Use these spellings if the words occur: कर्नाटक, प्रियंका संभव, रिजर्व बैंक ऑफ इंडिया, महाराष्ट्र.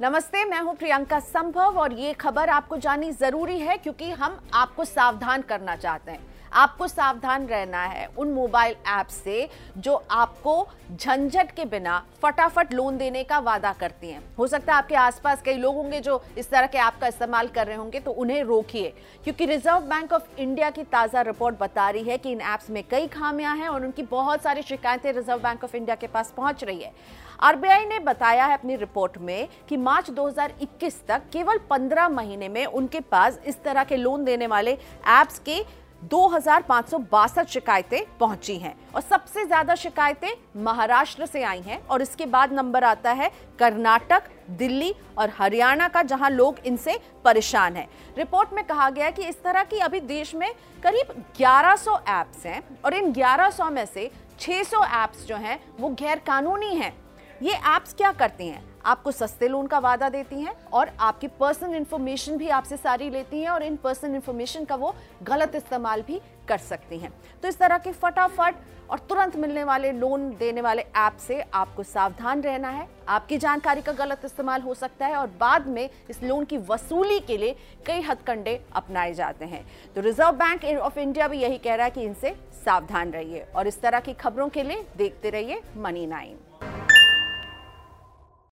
नमस्ते, मैं हूं प्रियंका संभव और ये खबर आपको जाननी जरूरी है क्योंकि हम आपको सावधान करना चाहते हैं। आपको सावधान रहना है उन मोबाइल ऐप से जो आपको झंझट के बिना फटाफट लोन देने का वादा करती हैं। हो सकता है आपके आसपास कई लोग होंगे जो इस तरह के ऐप का इस्तेमाल कर रहे होंगे, तो उन्हें रोकिए क्योंकि रिजर्व बैंक ऑफ इंडिया की ताज़ा रिपोर्ट बता रही है कि इन ऐप्स में कई खामियां हैं और उनकी बहुत सारी शिकायतें रिजर्व बैंक ऑफ इंडिया के पास पहुंच रही है। आरबीआई ने बताया है अपनी रिपोर्ट में कि मार्च 2021 तक केवल 15 महीने में उनके पास इस तरह के लोन देने वाले ऐप्स के 2562 शिकायतें पहुंची हैं और सबसे ज्यादा शिकायतें महाराष्ट्र से आई हैं और इसके बाद नंबर आता है कर्नाटक, दिल्ली और हरियाणा का, जहां लोग इनसे परेशान हैं। रिपोर्ट में कहा गया कि इस तरह की अभी देश में करीब 1100 ऐप्स हैं और इन 1100 में से 600 ऐप्स जो हैं वो गैर कानूनी हैं। ये ऐप्स क्या करती हैं? आपको सस्ते लोन का वादा देती हैं और आपकी पर्सनल इन्फॉर्मेशन भी आपसे सारी लेती हैं और इन पर्सनल इन्फॉर्मेशन का वो गलत इस्तेमाल भी कर सकती हैं। तो इस तरह के फटाफट और तुरंत मिलने वाले लोन देने वाले ऐप से आपको सावधान रहना है। आपकी जानकारी का गलत इस्तेमाल हो सकता है और बाद में इस लोन की वसूली के लिए कई हथकंडे अपनाए जाते हैं। तो रिजर्व बैंक ऑफ इंडिया भी यही कह रहा है कि इनसे सावधान रहिए और इस तरह की खबरों के लिए देखते रहिए मनी 9।